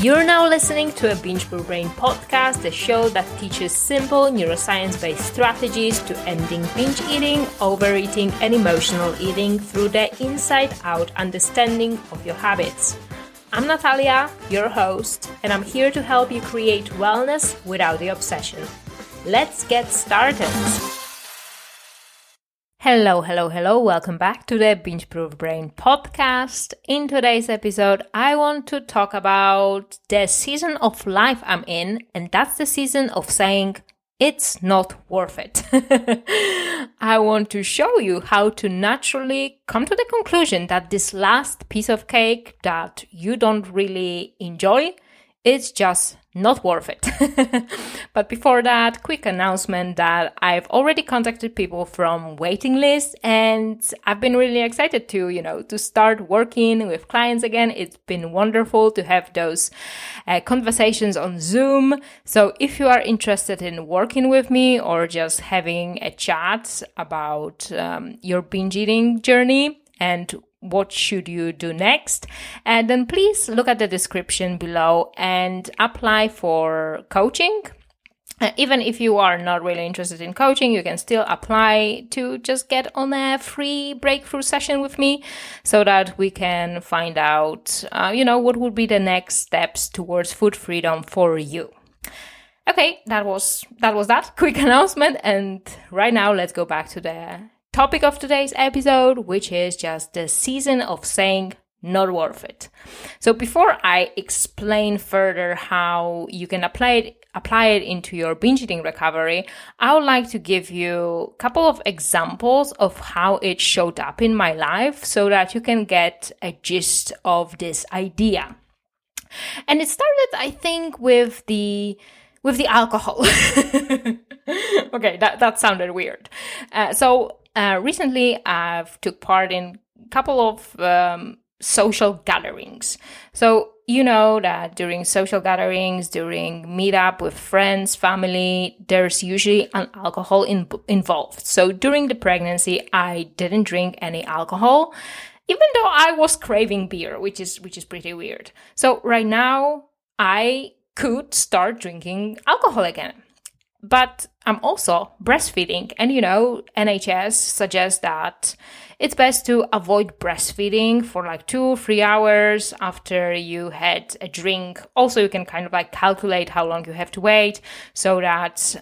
You're now listening to a Bingeproof Brain podcast, a show that teaches simple neuroscience-based strategies to ending binge eating, overeating, and emotional eating through the inside-out understanding of your habits. I'm Natalia, your host, and I'm here to help you create wellness without the obsession. Let's get started. Hello. Welcome back to the Bingeproof Brain podcast. In today's episode, I want to talk about the season of life I'm in, and that's the season of saying, it's not worth it. I want to show you how to naturally come to the conclusion that this last piece of cake that you don't really enjoy, it's just not worth it. But before that, quick announcement that I've already contacted people from waiting lists, and I've been really excited to start working with clients again. It's been wonderful to have those conversations on Zoom. So if you are interested in working with me or just having a chat about your binge eating journey and what should you do next? And then please look at the description below and apply for coaching. Even if you are not really interested in coaching, you can still apply to just get on a free breakthrough session with me so that we can find out, what would be the next steps towards food freedom for you. Okay, that was that quick announcement. And right now, let's go back to the topic of today's episode, which is just the season of saying not worth it. So before I explain further how you can apply it into your binge eating recovery, I would like to give you a couple of examples of how it showed up in my life so that you can get a gist of this idea. And it started, I think, with the alcohol. Okay, that sounded weird. Recently, I've took part in a couple of social gatherings. So you know that during social gatherings, during meetup with friends, family, there's usually an alcohol involved. So during the pregnancy, I didn't drink any alcohol, even though I was craving beer, which is pretty weird. So right now, I could start drinking alcohol again. But I'm also breastfeeding, and NHS suggests that it's best to avoid breastfeeding for 2-3 hours after you had a drink. Also, you can kind of calculate how long you have to wait so that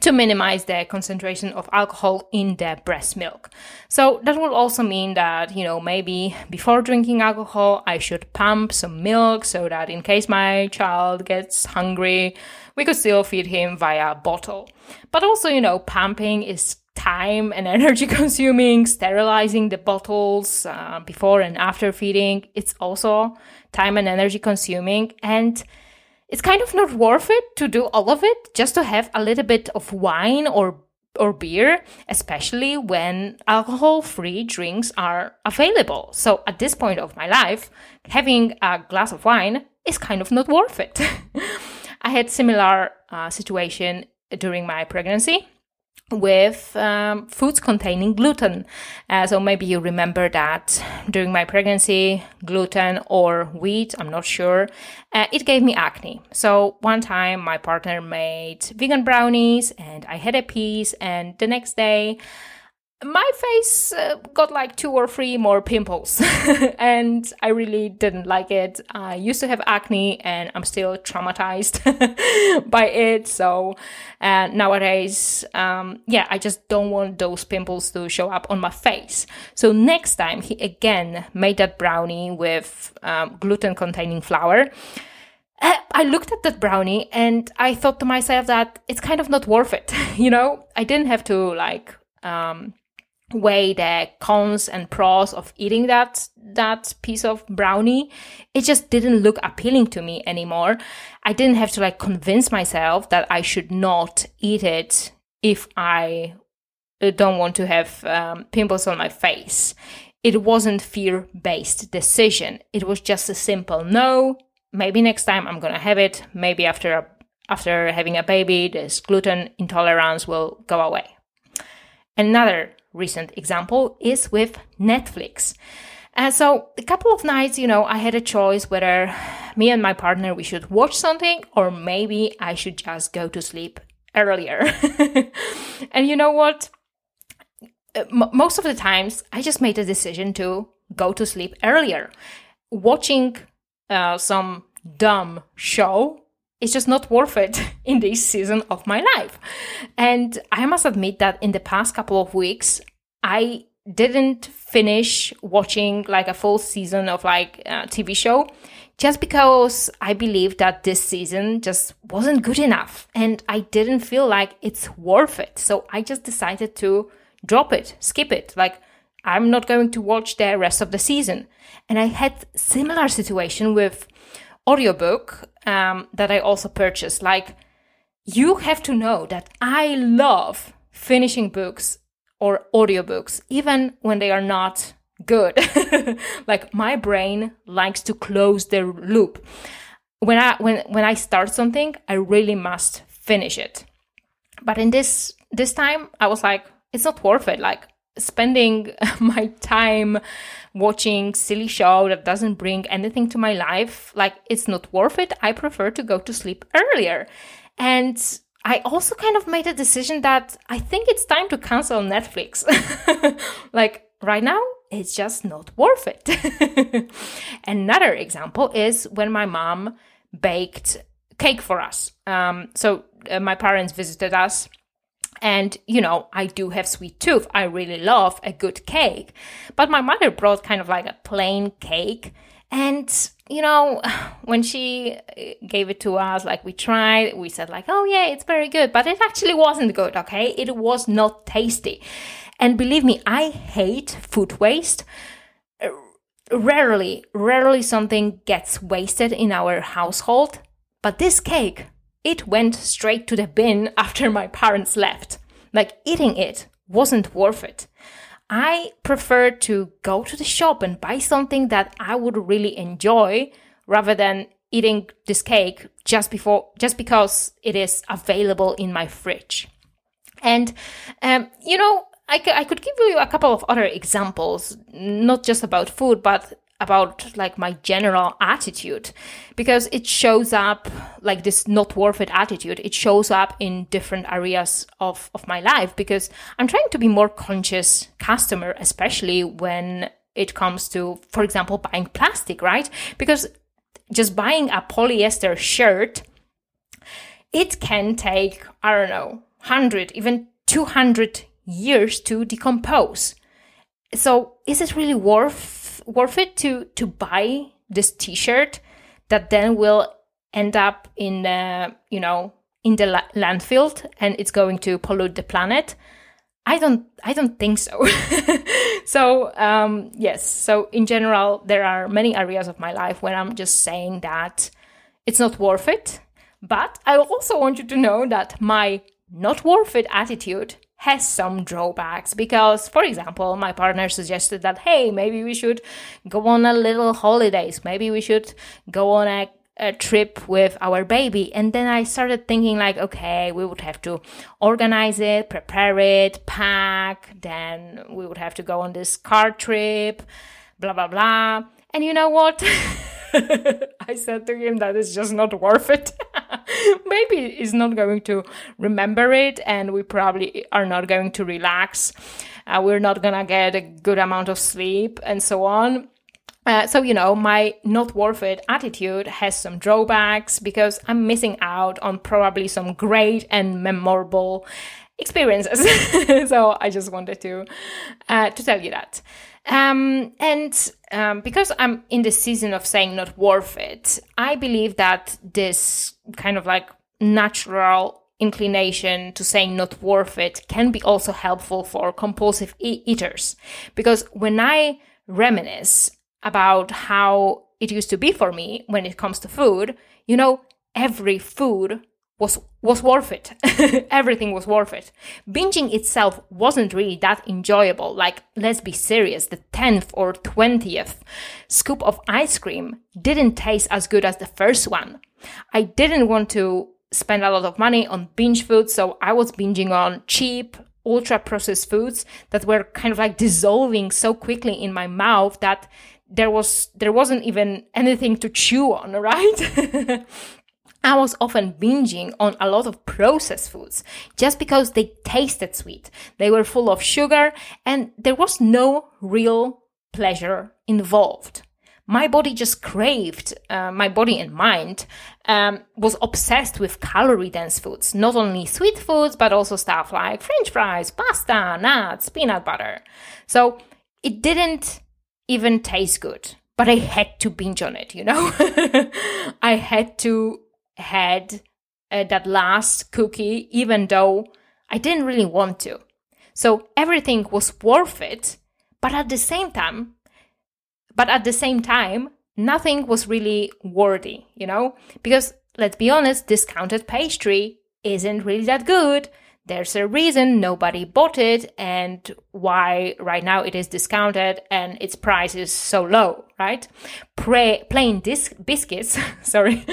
to minimize the concentration of alcohol in the breast milk. So that will also mean that, maybe before drinking alcohol, I should pump some milk so that in case my child gets hungry, we could still feed him via bottle. But also, pumping is time and energy consuming. Sterilizing the bottles before and after feeding, it's also time and energy consuming, and it's kind of not worth it to do all of it just to have a little bit of wine or beer, especially when alcohol-free drinks are available. So at this point of my life, having a glass of wine is kind of not worth it. I had similar situation during my pregnancy with foods containing gluten. So maybe you remember that during my pregnancy, gluten or wheat, I'm not sure, it gave me acne. So one time my partner made vegan brownies and I had a piece, and the next day my face got 2 or 3 more pimples and I really didn't like it. I used to have acne and I'm still traumatized by it. So nowadays, I just don't want those pimples to show up on my face. So next time he again made that brownie with gluten-containing flour, I looked at that brownie and I thought to myself that it's kind of not worth it. I didn't have to weigh the cons and pros of eating that piece of brownie. It just didn't look appealing to me anymore. I didn't have to convince myself that I should not eat it if I don't want to have pimples on my face. It wasn't fear-based decision. It was just a simple no. Maybe next time I'm gonna have it. Maybe after having a baby, this gluten intolerance will go away. Another recent example is with Netflix. And so a couple of nights, you know, I had a choice whether me and my partner, we should watch something or maybe I should just go to sleep earlier. And you know what? Most of the times I just made a decision to go to sleep earlier. Watching some dumb show, it's just not worth it in this season of my life. And I must admit that in the past couple of weeks, I didn't finish watching like a full season of like a TV show just because I believe that this season just wasn't good enough and I didn't feel like it's worth it. So I just decided to drop it, skip it. Like, I'm not going to watch the rest of the season. And I had similar situation with audiobook that I also purchased. Like, you have to know that I love finishing books or audiobooks, even when they are not good. Like, my brain likes to close the loop. When I start something, I really must finish it. But in this time, I was like, it's not worth it. Like, spending my time watching silly show that doesn't bring anything to my life, like, it's not worth it. I prefer to go to sleep earlier. And I also kind of made a decision that I think it's time to cancel Netflix. Like, right now, it's just not worth it. Another example is when my mom baked cake for us. So my parents visited us. And, you know, I do have sweet tooth. I really love a good cake. But my mother brought kind of like a plain cake. And, you know, when she gave it to us, like, we tried, we said like, oh yeah, it's very good. But it actually wasn't good, okay? It was not tasty. And believe me, I hate food waste. Rarely something gets wasted in our household. But this cake, it went straight to the bin after my parents left. Like, eating it wasn't worth it. I prefer to go to the shop and buy something that I would really enjoy rather than eating this cake just because it is available in my fridge. And, you know, I could give you a couple of other examples, not just about food, but about like my general attitude, because it shows up, like, this not worth it attitude. It shows up in different areas of my life because I'm trying to be more conscious customer, especially when it comes to, for example, buying plastic, right? Because just buying a polyester shirt, it can take, I don't know, 100, even 200 years to decompose. So is it really worth it to buy this t-shirt that then will end up in the landfill and it's going to pollute the planet? I don't think so. So, yes. So in general, there are many areas of my life where I'm just saying that it's not worth it. But I also want you to know that my not worth it attitude has some drawbacks because, for example, my partner suggested that, hey, maybe we should go on a little holidays. Maybe we should go on a trip with our baby. And then I started thinking like, okay, we would have to organize it, prepare it, pack. Then we would have to go on this car trip, blah, blah, blah. And you know what? I said to him that it's just not worth it. Maybe he's not going to remember it and we probably are not going to relax. We're not going to get a good amount of sleep and so on. So, you know, my not worth it attitude has some drawbacks because I'm missing out on probably some great and memorable experiences. So I just wanted to tell you that. And because I'm in the season of saying not worth it, I believe that this kind of like natural inclination to saying not worth it can be also helpful for compulsive eaters. Because when I reminisce about how it used to be for me when it comes to food, you know, every food was worth it. Everything was worth it. Binging itself wasn't really that enjoyable. Like, let's be serious, the 10th or 20th scoop of ice cream didn't taste as good as the first one. I didn't want to spend a lot of money on binge food, so I was binging on cheap, ultra-processed foods that were kind of like dissolving so quickly in my mouth that there wasn't even anything to chew on, right? I was often binging on a lot of processed foods just because they tasted sweet. They were full of sugar and there was no real pleasure involved. My body just craved, my body and mind was obsessed with calorie-dense foods. Not only sweet foods, but also stuff like French fries, pasta, nuts, peanut butter. So it didn't even taste good, but I had to binge on it, you know? I had to had that last cookie, even though I didn't really want to. So everything was worth it, but at the same time, nothing was really worthy, you know? Because let's be honest, discounted pastry isn't really that good. There's a reason nobody bought it and why right now it is discounted and its price is so low, right? Plain biscuits that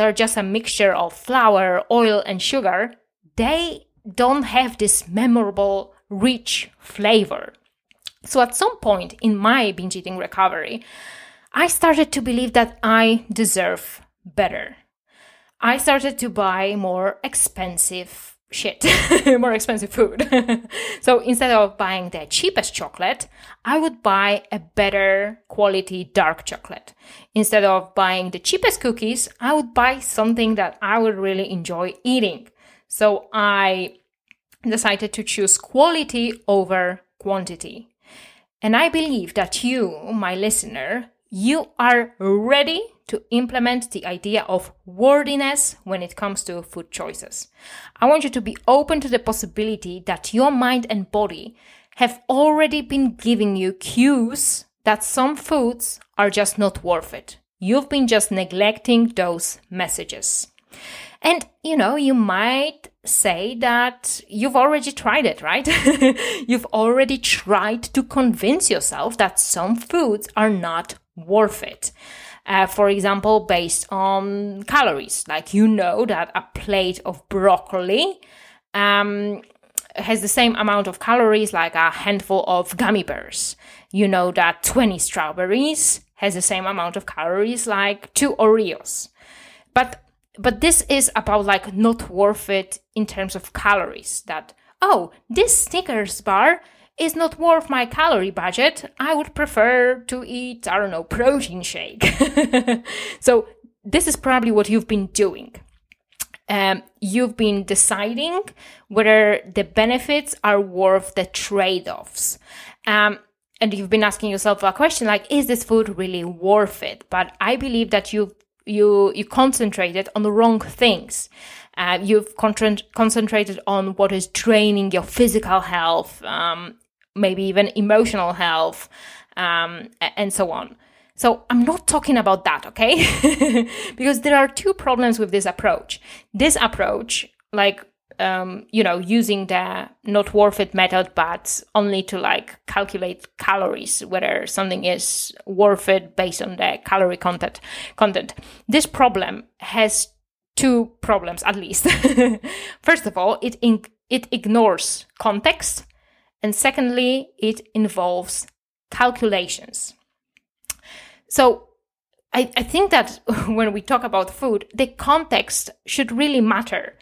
are just a mixture of flour, oil and sugar, they don't have this memorable, rich flavor. So at some point in my binge eating recovery, I started to believe that I deserve better. I started to buy more expensive shit, more expensive food. So instead of buying the cheapest chocolate, I would buy a better quality dark chocolate. Instead of buying the cheapest cookies, I would buy something that I would really enjoy eating. So I decided to choose quality over quantity. And I believe that you, my listener, you are ready to implement the idea of worthiness when it comes to food choices. I want you to be open to the possibility that your mind and body have already been giving you cues that some foods are just not worth it. You've been just neglecting those messages. And, you know, you might say that you've already tried it, right? You've already tried to convince yourself that some foods are not worth it. For example, based on calories, like you know that a plate of broccoli has the same amount of calories like a handful of gummy bears. You know that 20 strawberries has the same amount of calories like 2 Oreos. But this is about like not worth it in terms of calories. That, oh, this Snickers bar is not worth my calorie budget. I would prefer to eat, I don't know, protein shake. So this is probably what you've been doing. You've been deciding whether the benefits are worth the trade-offs. And you've been asking yourself a question like, is this food really worth it? But I believe that you concentrated on the wrong things. You've concentrated on what is draining your physical health, maybe even emotional health, and so on. So I'm not talking about that, okay? Because there are two problems with this approach. This approach, like, using the not worth it method, but only to like calculate calories, whether something is worth it based on the calorie content. This problem has two problems, at least. First of all, it ignores context. And secondly, it involves calculations. So I think that when we talk about food, the context should really matter.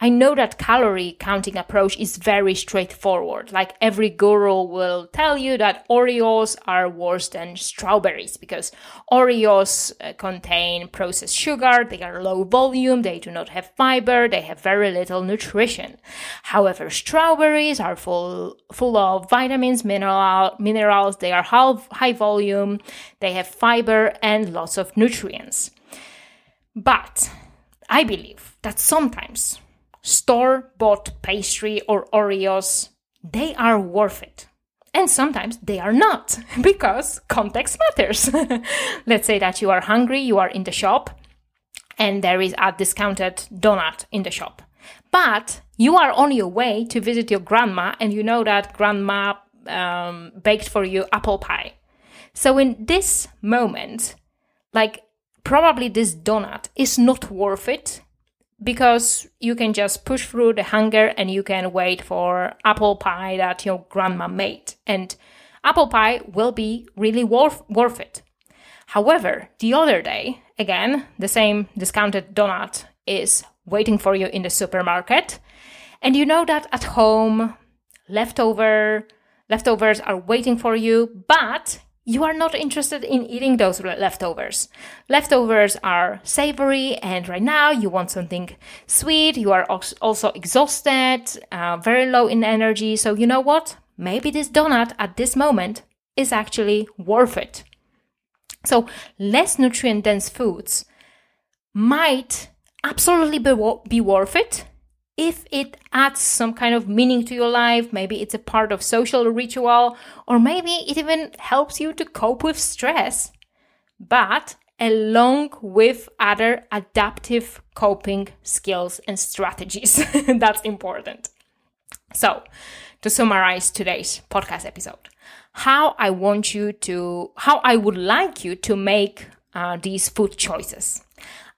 I know that calorie counting approach is very straightforward. Like every guru will tell you that Oreos are worse than strawberries because Oreos contain processed sugar, they are low volume, they do not have fiber, they have very little nutrition. However, strawberries are full of vitamins, minerals, they are high volume, they have fiber and lots of nutrients. But I believe that sometimes store-bought pastry or Oreos, they are worth it. And sometimes they are not, because context matters. Let's say that you are hungry, you are in the shop, and there is a discounted donut in the shop. But you are on your way to visit your grandma, and you know that grandma baked for you apple pie. So in this moment, like probably this donut is not worth it, because you can just push through the hunger and you can wait for apple pie that your grandma made. And apple pie will be really worth it. However, the other day, again, the same discounted donut is waiting for you in the supermarket. And you know that at home, leftovers are waiting for you, but you are not interested in eating those leftovers. Leftovers are savory, and right now you want something sweet. You are also exhausted, very low in energy. So you know what? Maybe this donut at this moment is actually worth it. So less nutrient-dense foods might absolutely be worth it if it adds some kind of meaning to your life. Maybe it's a part of social ritual, or maybe it even helps you to cope with stress. But along with other adaptive coping skills and strategies, that's important. So to summarize today's podcast episode, how I would like you to make these food choices.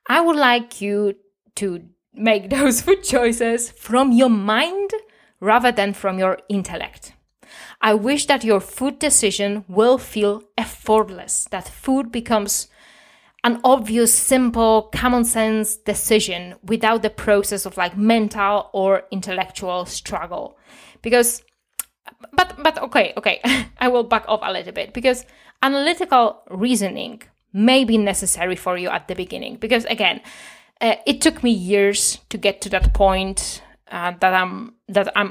I would like you to make those food choices from your mind rather than from your intellect. I wish that your food decision will feel effortless, that food becomes an obvious, simple, common sense decision without the process of like mental or intellectual struggle. Because, okay, I will back off a little bit, because analytical reasoning may be necessary for you at the beginning. Because again, it took me years to get to that point that I'm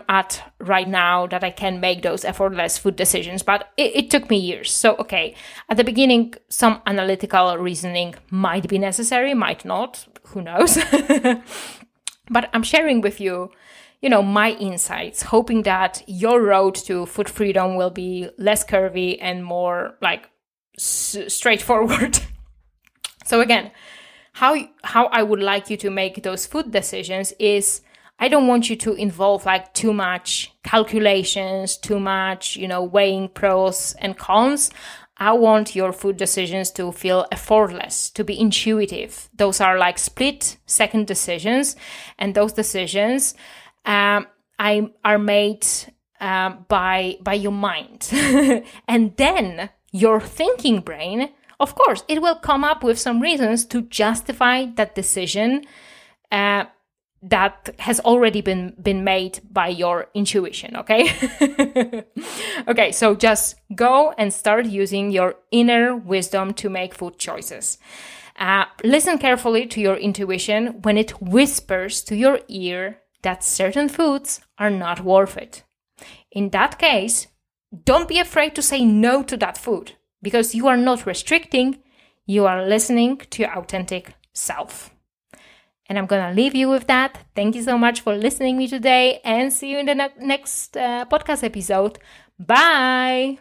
at right now, that I can make those effortless food decisions, but it took me years. So, okay, at the beginning, some analytical reasoning might be necessary, might not, who knows? But I'm sharing with you, you know, my insights, hoping that your road to food freedom will be less curvy and more like straightforward. So again, how I would like you to make those food decisions is, I don't want you to involve like too much calculations, too much, you know, weighing pros and cons. I want your food decisions to feel effortless, to be intuitive. Those are like split second decisions, and those decisions are made by your mind. And then your thinking brain, of course, it will come up with some reasons to justify that decision that has already been made by your intuition, okay? Okay, so just go and start using your inner wisdom to make food choices. Listen carefully to your intuition when it whispers to your ear that certain foods are not worth it. In that case, don't be afraid to say no to that food, because you are not restricting, you are listening to your authentic self. And I'm going to leave you with that. Thank you so much for listening to me today, and see you in the next podcast episode. Bye!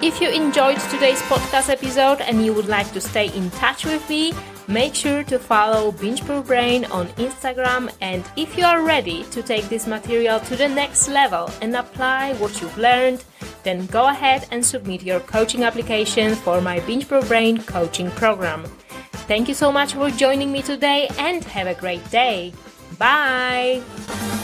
If you enjoyed today's podcast episode and you would like to stay in touch with me, make sure to follow Bingeproof Brain on Instagram. And if you are ready to take this material to the next level and apply what you've learned, then go ahead and submit your coaching application for my Bingeproof Brain coaching program. Thank you so much for joining me today, and have a great day. Bye!